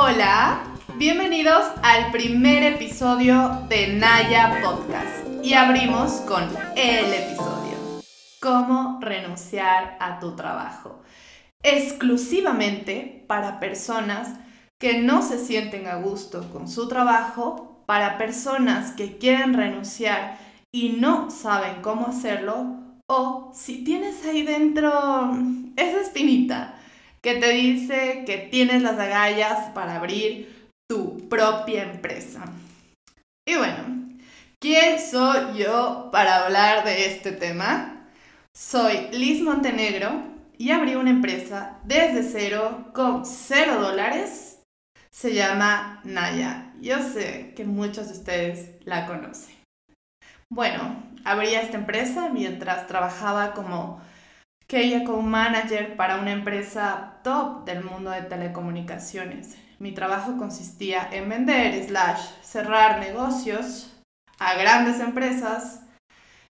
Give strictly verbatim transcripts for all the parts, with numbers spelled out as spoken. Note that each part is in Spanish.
Hola, bienvenidos al primer episodio de Naya Podcast y abrimos con el episodio ¿Cómo renunciar a tu trabajo? Exclusivamente para personas que no se sienten a gusto con su trabajo, para personas que quieren renunciar y no saben cómo hacerlo, o si tienes ahí dentro esa espinita que te dice que tienes las agallas para abrir tu propia empresa. Y bueno, ¿quién soy yo para hablar de este tema? Soy Liz Montenegro y abrí una empresa desde cero con cero dólares. Se llama Naya. Yo sé que muchos de ustedes la conocen. Bueno, abrí esta empresa mientras trabajaba como que ella como manager para una empresa top del mundo de telecomunicaciones. Mi trabajo consistía en vender slash cerrar negocios a grandes empresas,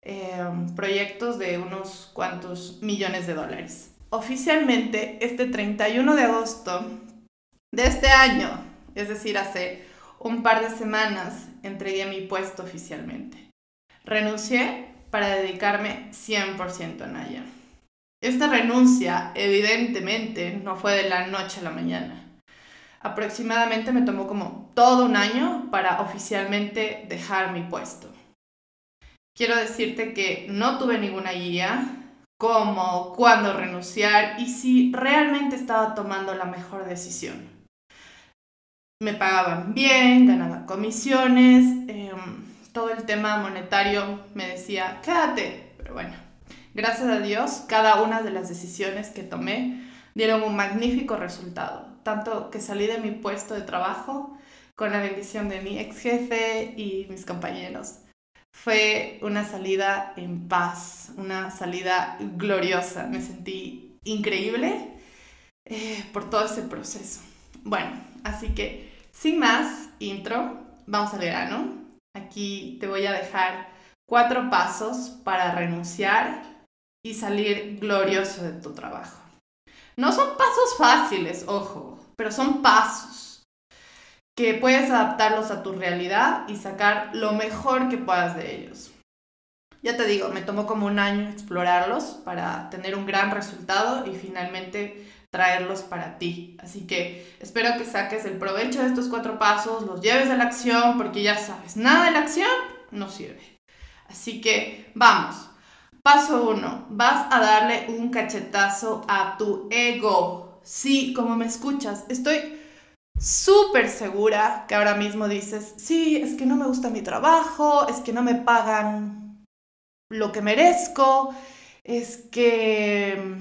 eh, proyectos de unos cuantos millones de dólares. Oficialmente, este treinta y uno de agosto de este año, es decir, hace un par de semanas, entregué mi puesto oficialmente. Renuncié para dedicarme cien por ciento a Naya. Esta renuncia, evidentemente, no fue de la noche a la mañana. Aproximadamente me tomó como todo un año para oficialmente dejar mi puesto. Quiero decirte que no tuve ninguna guía, cómo, cuándo renunciar y si realmente estaba tomando la mejor decisión. Me pagaban bien, ganaba comisiones, eh, todo el tema monetario me decía, quédate, pero bueno. Gracias a Dios, cada una de las decisiones que tomé dieron un magnífico resultado, tanto que salí de mi puesto de trabajo con la bendición de mi ex jefe y mis compañeros. Fue una salida en paz, una salida gloriosa. Me sentí increíble eh, por todo ese proceso. Bueno, así que sin más intro, vamos al grano. Aquí te voy a dejar cuatro pasos para renunciar y salir glorioso de tu trabajo. No son pasos fáciles, ojo, pero son pasos que puedes adaptarlos a tu realidad y sacar lo mejor que puedas de ellos. Ya te digo, me tomó como un año explorarlos para tener un gran resultado y finalmente traerlos para ti. Así que espero que saques el provecho de estos cuatro pasos, los lleves a la acción, porque ya sabes, nada de la acción no sirve. Así que vamos. Paso uno, vas a darle un cachetazo a tu ego. Sí, como me escuchas, estoy súper segura que ahora mismo dices, sí, es que no me gusta mi trabajo, es que no me pagan lo que merezco, es que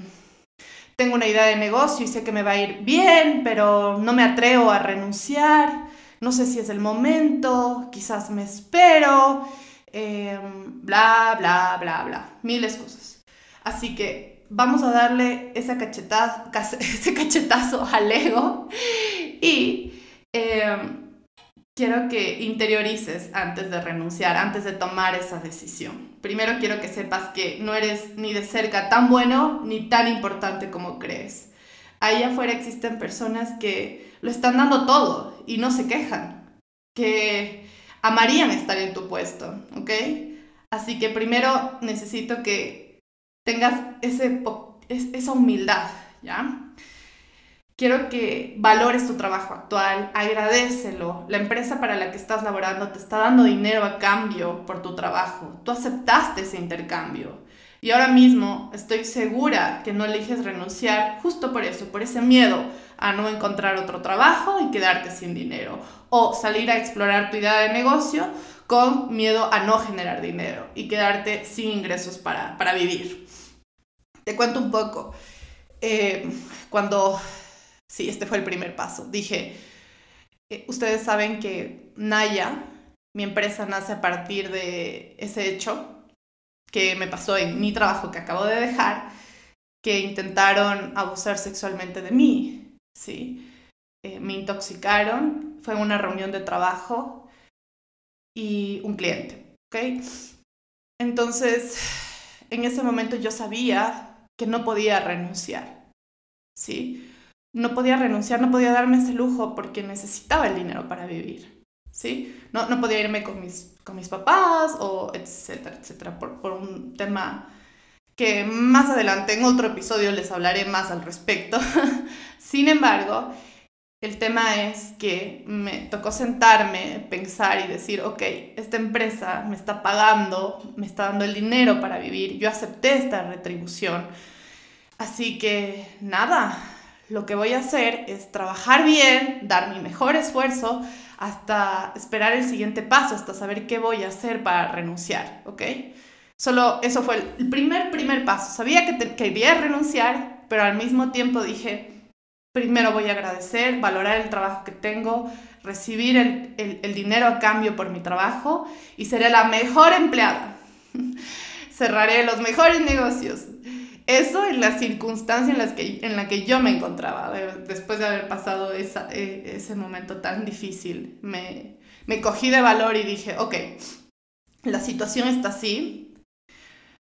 tengo una idea de negocio y sé que me va a ir bien, pero no me atrevo a renunciar, no sé si es el momento, quizás me espero. Eh, bla, bla, bla, bla, miles de cosas. Así que vamos a darle ese cachetazo, ese cachetazo al ego y eh, quiero que interiorices antes de renunciar, antes de tomar esa decisión. Primero quiero que sepas que no eres ni de cerca tan bueno ni tan importante como crees. Ahí afuera existen personas que lo están dando todo y no se quejan, que amarían estar en tu puesto, ¿ok? Así que primero necesito que tengas ese, esa humildad, ¿ya? Quiero que valores tu trabajo actual, agradécelo. La empresa para la que estás laborando te está dando dinero a cambio por tu trabajo. Tú aceptaste ese intercambio. Y ahora mismo estoy segura que no eliges renunciar justo por eso, por ese miedo a no encontrar otro trabajo y quedarte sin dinero. O salir a explorar tu idea de negocio con miedo a no generar dinero y quedarte sin ingresos para, para vivir. Te cuento un poco. Eh, cuando, sí, este fue el primer paso. Dije, eh, ustedes saben que Naya, mi empresa, nace a partir de ese hecho que me pasó en mi trabajo que acabo de dejar, que intentaron abusar sexualmente de mí, ¿sí? Eh, me intoxicaron, fue en una reunión de trabajo y un cliente, ¿ok? Entonces, en ese momento yo sabía que no podía renunciar, ¿sí? no podía renunciar, no podía darme ese lujo porque necesitaba el dinero para vivir, ¿sí? No, no podía irme con mis, con mis papás, o etcétera, etcétera, por, por un tema que más adelante en otro episodio les hablaré más al respecto. Sin embargo, el tema es que me tocó sentarme, pensar y decir, ok, esta empresa me está pagando, me está dando el dinero para vivir, yo acepté esta retribución, así que nada, lo que voy a hacer es trabajar bien, dar mi mejor esfuerzo, hasta esperar el siguiente paso, hasta saber qué voy a hacer para renunciar, ¿ok? Solo eso fue el primer, primer paso. Sabía que te, quería renunciar, pero al mismo tiempo dije, primero voy a agradecer, valorar el trabajo que tengo, recibir el, el, el dinero a cambio por mi trabajo y seré la mejor empleada. Cerraré los mejores negocios. Eso en la circunstancia en la que, en la que yo me encontraba, después de haber pasado esa, eh, ese momento tan difícil. Me, me cogí de valor y dije, ok, la situación está así.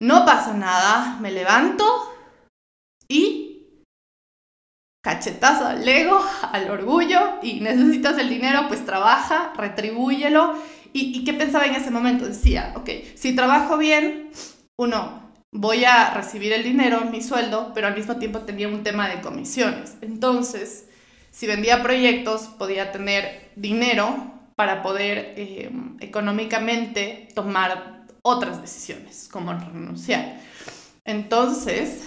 No pasa nada, me levanto y cachetazo al ego, al orgullo, y necesitas el dinero, pues trabaja, retribúyelo. ¿Y, y qué pensaba en ese momento? Decía, ok, si trabajo bien, uno, voy a recibir el dinero, mi sueldo, pero al mismo tiempo tenía un tema de comisiones. Entonces, si vendía proyectos, podía tener dinero para poder eh, económicamente tomar otras decisiones, como renunciar. Entonces,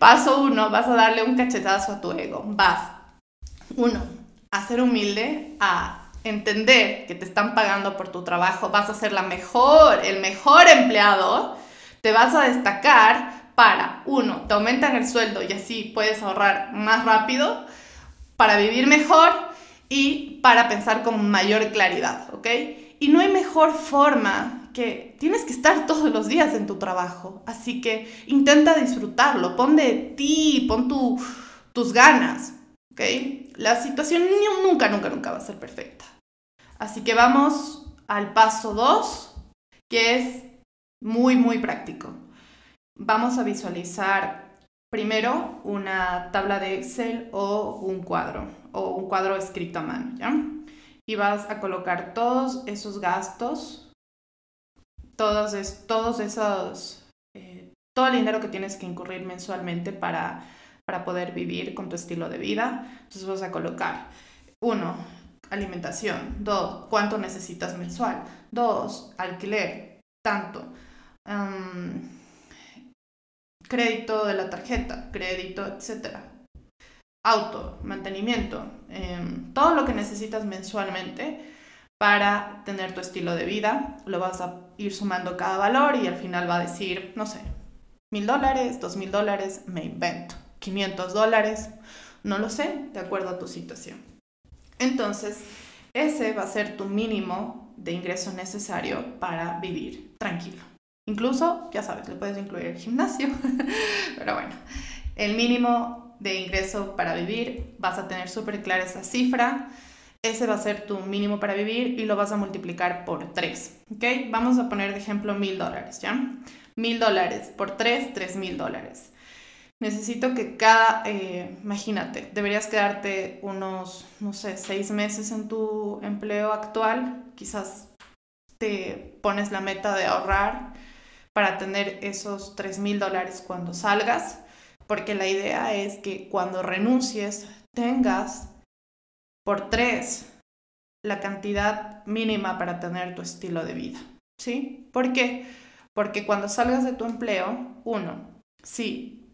paso uno, vas a darle un cachetazo a tu ego. Vas, uno, a ser humilde, a entender que te están pagando por tu trabajo, vas a ser la mejor, el mejor empleado, te vas a destacar para, uno, te aumentan el sueldo y así puedes ahorrar más rápido, para vivir mejor y para pensar con mayor claridad, ¿ok? Y no hay mejor forma que tienes que estar todos los días en tu trabajo. Así que intenta disfrutarlo, pon de ti, pon tu, tus ganas, ¿ok? La situación nunca, nunca, nunca va a ser perfecta. Así que vamos al paso dos, que es muy, muy práctico. Vamos a visualizar primero una tabla de Excel o un cuadro, o un cuadro escrito a mano, ¿ya? Y vas a colocar todos esos gastos, todos, es, todos esos, eh, todo el dinero que tienes que incurrir mensualmente para, para poder vivir con tu estilo de vida. Entonces vas a colocar, uno, alimentación, dos, cuánto necesitas mensual, dos, alquiler, tanto, um, crédito de la tarjeta, crédito, etcétera. Auto, mantenimiento, eh, todo lo que necesitas mensualmente para tener tu estilo de vida, lo vas a ir sumando cada valor y al final va a decir, no sé, mil dólares, dos mil dólares, me invento, quinientos dólares, no lo sé, de acuerdo a tu situación. Entonces, ese va a ser tu mínimo de ingreso necesario para vivir tranquilo. Incluso, ya sabes, le puedes incluir el gimnasio, pero bueno, el mínimo de ingreso para vivir, vas a tener súper clara esa cifra, ese va a ser tu mínimo para vivir y lo vas a multiplicar por tres, ¿ok? Vamos a poner de ejemplo mil dólares, ¿ya? Mil dólares por tres, tres mil dólares. Necesito que cada, eh, imagínate, deberías quedarte unos, no sé, seis meses en tu empleo actual, quizás te pones la meta de ahorrar para tener esos tres mil dólares cuando salgas, porque la idea es que cuando renuncies tengas por tres la cantidad mínima para tener tu estilo de vida, ¿sí? ¿Por qué? Porque cuando salgas de tu empleo, uno, si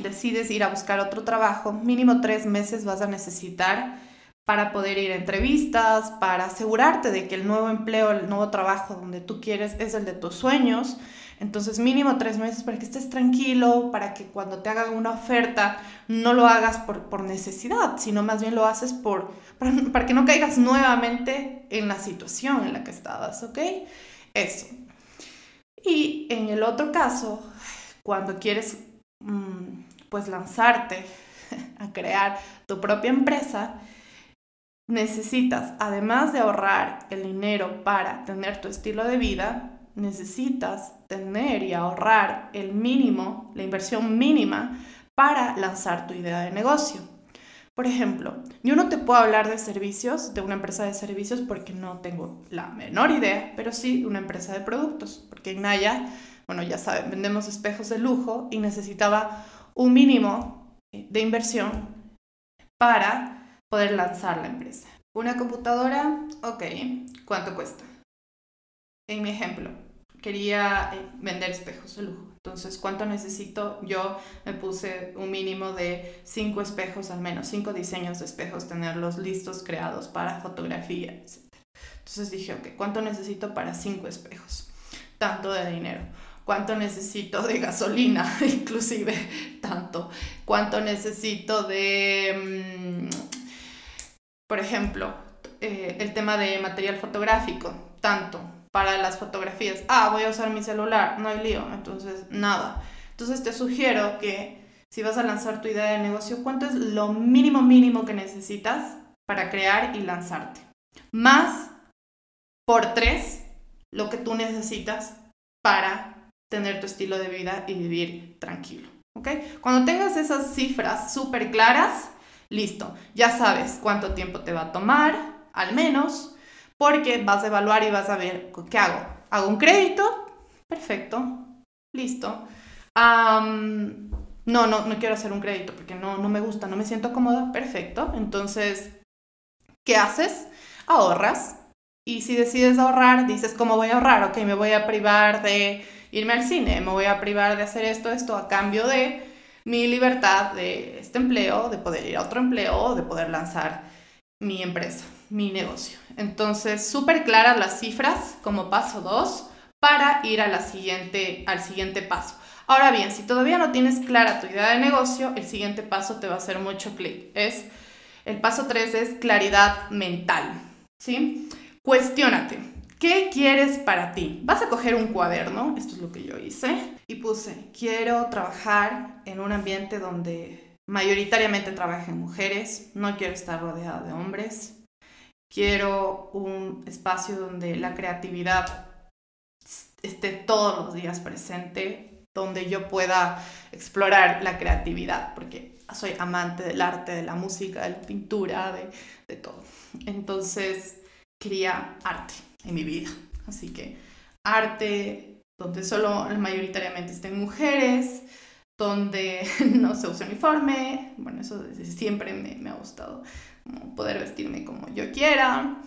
decides ir a buscar otro trabajo, mínimo tres meses vas a necesitar para poder ir a entrevistas, para asegurarte de que el nuevo empleo, el nuevo trabajo donde tú quieres es el de tus sueños. Entonces mínimo tres meses para que estés tranquilo, para que cuando te hagan una oferta no lo hagas por, por necesidad, sino más bien lo haces por, para, para que no caigas nuevamente en la situación en la que estabas, ¿ok? Eso. Y en el otro caso, cuando quieres pues lanzarte a crear tu propia empresa, necesitas, además de ahorrar el dinero para tener tu estilo de vida, necesitas tener y ahorrar el mínimo, la inversión mínima para lanzar tu idea de negocio. Por ejemplo, yo no te puedo hablar de servicios, de una empresa de servicios, porque no tengo la menor idea, pero sí una empresa de productos, porque en Naya, bueno, ya saben, vendemos espejos de lujo y necesitaba un mínimo de inversión para poder lanzar la empresa. Una computadora, ok, ¿cuánto cuesta? En mi ejemplo, quería vender espejos de lujo. Entonces, ¿cuánto necesito? Yo me puse un mínimo de cinco espejos, al menos cinco diseños de espejos, tenerlos listos, creados para fotografía, etcétera. Entonces dije, ok, ¿cuánto necesito para cinco espejos? Tanto de dinero. ¿Cuánto necesito de gasolina? Inclusive, tanto. ¿Cuánto necesito de, mm, por ejemplo, eh, el tema de material fotográfico? Tanto. Para las fotografías, ah, voy a usar mi celular, no hay lío, entonces nada. Entonces te sugiero que si vas a lanzar tu idea de negocio, ¿cuánto es lo mínimo mínimo que necesitas para crear y lanzarte? Más por tres lo que tú necesitas para tener tu estilo de vida y vivir tranquilo, ¿ok? Cuando tengas esas cifras súper claras, listo, ya sabes cuánto tiempo te va a tomar, al menos. Porque vas a evaluar y vas a ver, ¿qué hago? ¿Hago un crédito? Perfecto, listo. Um, no, no, no quiero hacer un crédito porque no, no me gusta, no me siento cómoda. Perfecto, entonces, ¿qué haces? Ahorras. Y si decides ahorrar, dices, ¿cómo voy a ahorrar? Ok, me voy a privar de irme al cine, me voy a privar de hacer esto, esto, a cambio de mi libertad de este empleo, de poder ir a otro empleo, de poder lanzar mi empresa, mi negocio. Entonces, súper claras las cifras como paso dos para ir a la siguiente, al siguiente paso. Ahora bien, si todavía no tienes clara tu idea de negocio, el siguiente paso te va a hacer mucho clic. Es, el paso tres es claridad mental, ¿sí? Cuestiónate, ¿qué quieres para ti? Vas a coger un cuaderno, esto es lo que yo hice, y puse, quiero trabajar en un ambiente donde mayoritariamente trabajo en mujeres, no quiero estar rodeada de hombres, quiero un espacio donde la creatividad esté todos los días presente, donde yo pueda explorar la creatividad, porque soy amante del arte, de la música, de la pintura, de, de todo. Entonces quería arte en mi vida, así que arte donde solo mayoritariamente estén mujeres, donde no se usa uniforme, bueno, eso desde siempre me, me ha gustado, como poder vestirme como yo quiera,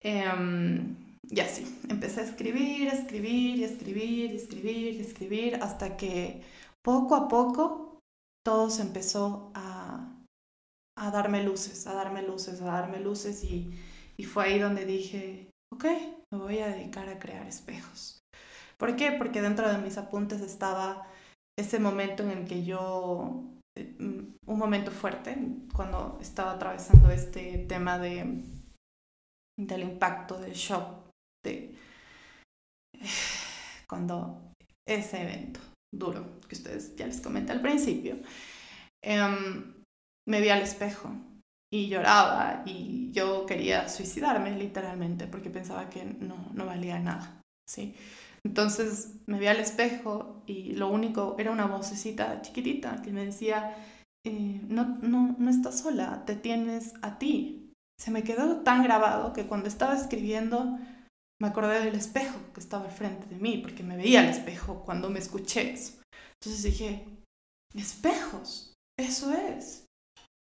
eh, y así, empecé a escribir, escribir, escribir, escribir, escribir, hasta que poco a poco todo se empezó a, a darme luces, a darme luces, a darme luces, y, y fue ahí donde dije, ok, me voy a dedicar a crear espejos. ¿Por qué? Porque dentro de mis apuntes estaba ese momento en el que yo, un momento fuerte, cuando estaba atravesando este tema de, del impacto, del shock, de cuando ese evento duro, que ustedes ya les comenté al principio, eh, me vi al espejo y lloraba y yo quería suicidarme literalmente porque pensaba que no, no valía nada, ¿sí? Entonces me vi al espejo y lo único era una vocecita chiquitita que me decía, eh, no, no, no estás sola, te tienes a ti. Se me quedó tan grabado que cuando estaba escribiendo me acordé del espejo que estaba al frente de mí, porque me veía al espejo cuando me escuché eso. Entonces dije, espejos, eso es.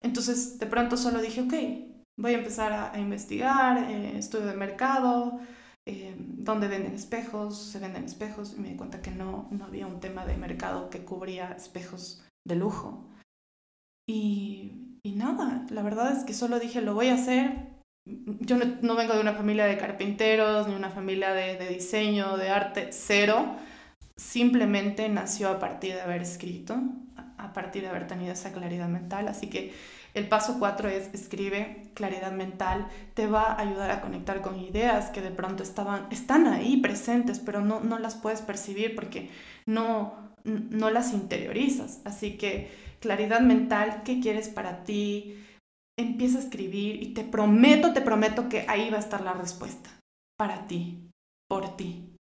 Entonces de pronto solo dije, ok, voy a empezar a, a investigar, eh, estudio de mercado, Eh, dónde venden espejos, se venden espejos, y me di cuenta que no, no había un tema de mercado que cubría espejos de lujo. Y, y nada, la verdad es que solo dije, lo voy a hacer. Yo no, no vengo de una familia de carpinteros, ni una familia de, de diseño, de arte, cero. Simplemente nació a partir de haber escrito, a, a partir de haber tenido esa claridad mental, así que el paso cuatro es escribe. Claridad mental te va a ayudar a conectar con ideas que de pronto estaban, están ahí presentes, pero no, no las puedes percibir porque no, no las interiorizas. Así que claridad mental, ¿qué quieres para ti? Empieza a escribir y te prometo, te prometo que ahí va a estar la respuesta. Para ti, por ti.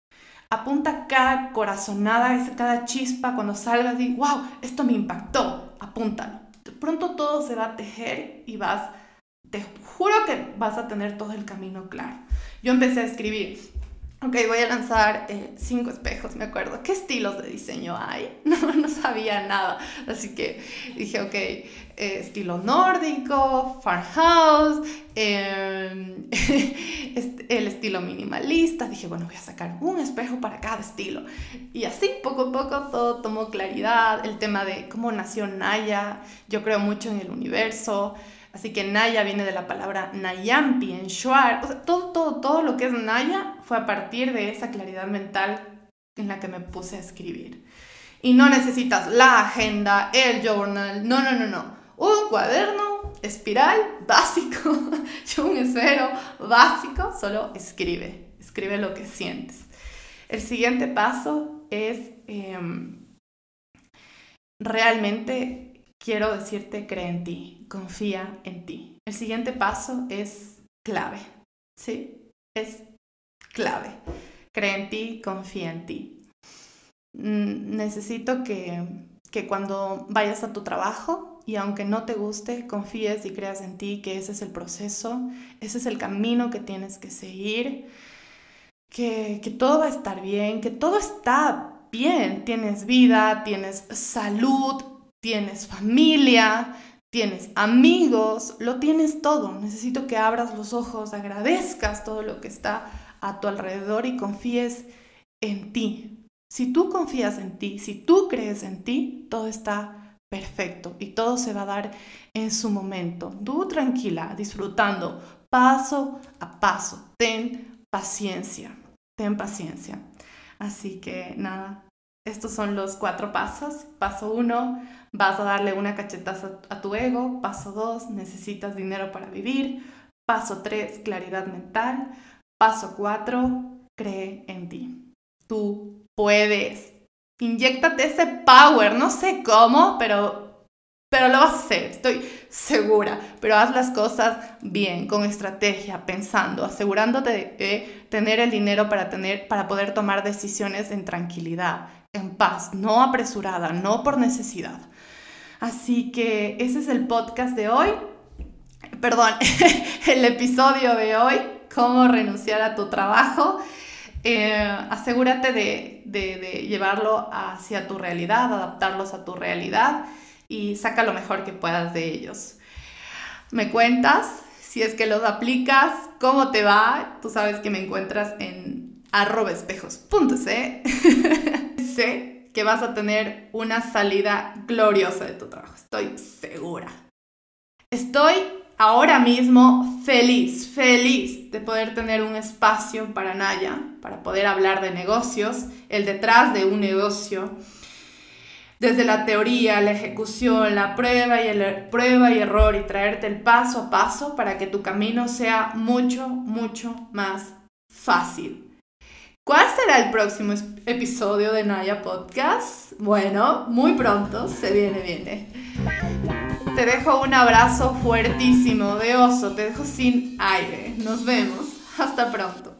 Apunta cada corazonada, cada chispa cuando salgas y wow, esto me impactó. apúntalo. De pronto todo se va a tejer y vas, te juro que vas a tener todo el camino claro. Yo empecé a escribir, ok, voy a lanzar eh, cinco espejos, me acuerdo. ¿Qué estilos de diseño hay? No, no sabía nada. Así que dije, ok, eh, estilo nórdico, farmhouse, eh, el estilo minimalista. Dije, bueno, voy a sacar un espejo para cada estilo. Y así, poco a poco, todo tomó claridad. El tema de cómo nació Naya. Yo creo mucho en el universo. Así que Naya viene de la palabra Nayampi en Shuar. O sea, todo, todo, todo lo que es Naya fue a partir de esa claridad mental en la que me puse a escribir. Y no necesitas la agenda, el journal, no, no, no, no. Un cuaderno espiral básico, un esfero básico, solo escribe. Escribe lo que sientes. El siguiente paso es eh, realmente... Quiero decirte, cree en ti, confía en ti. El siguiente paso es clave, ¿sí? Es clave. Cree en ti, confía en ti. Necesito que, que cuando vayas a tu trabajo y aunque no te guste, confíes y creas en ti, que ese es el proceso, ese es el camino que tienes que seguir, que, que todo va a estar bien, que todo está bien. Tienes vida, tienes salud, tienes familia, tienes amigos, lo tienes todo. Necesito que abras los ojos, agradezcas todo lo que está a tu alrededor y confíes en ti. Si tú confías en ti, si tú crees en ti, todo está perfecto y todo se va a dar en su momento. Tú tranquila, disfrutando paso a paso. Ten paciencia, ten paciencia. Así que nada. Estos son los cuatro pasos. Paso uno, vas a darle una cachetazo a tu ego. Paso dos, necesitas dinero para vivir. Paso tres, claridad mental. Paso cuatro, cree en ti. Tú puedes. Inyéctate ese power. No sé cómo, pero, pero lo vas a hacer. Estoy segura. Pero haz las cosas bien, con estrategia, pensando, asegurándote de, de tener el dinero para, tener, para poder tomar decisiones en tranquilidad, en paz, no apresurada, no por necesidad. Así que ese es el podcast de hoy, perdón, el episodio de hoy, cómo renunciar a tu trabajo. Eh, asegúrate de, de, de llevarlo hacia tu realidad, adaptarlos a tu realidad y saca lo mejor que puedas de ellos. Me cuentas si es que los aplicas, cómo te va. Tú sabes que me encuentras en arroba espejos punto e ce. Sé que vas a tener una salida gloriosa de tu trabajo, estoy segura. Estoy ahora mismo feliz, feliz de poder tener un espacio para Naya, para poder hablar de negocios, el detrás de un negocio, desde la teoría, la ejecución, la prueba y, el, prueba y error, y traerte el paso a paso para que tu camino sea mucho, mucho más fácil. ¿Cuál será el próximo episodio de Naya Podcast? Bueno, muy pronto, se viene, viene. Te dejo un abrazo fuertísimo de oso, te dejo sin aire. Nos vemos, hasta pronto.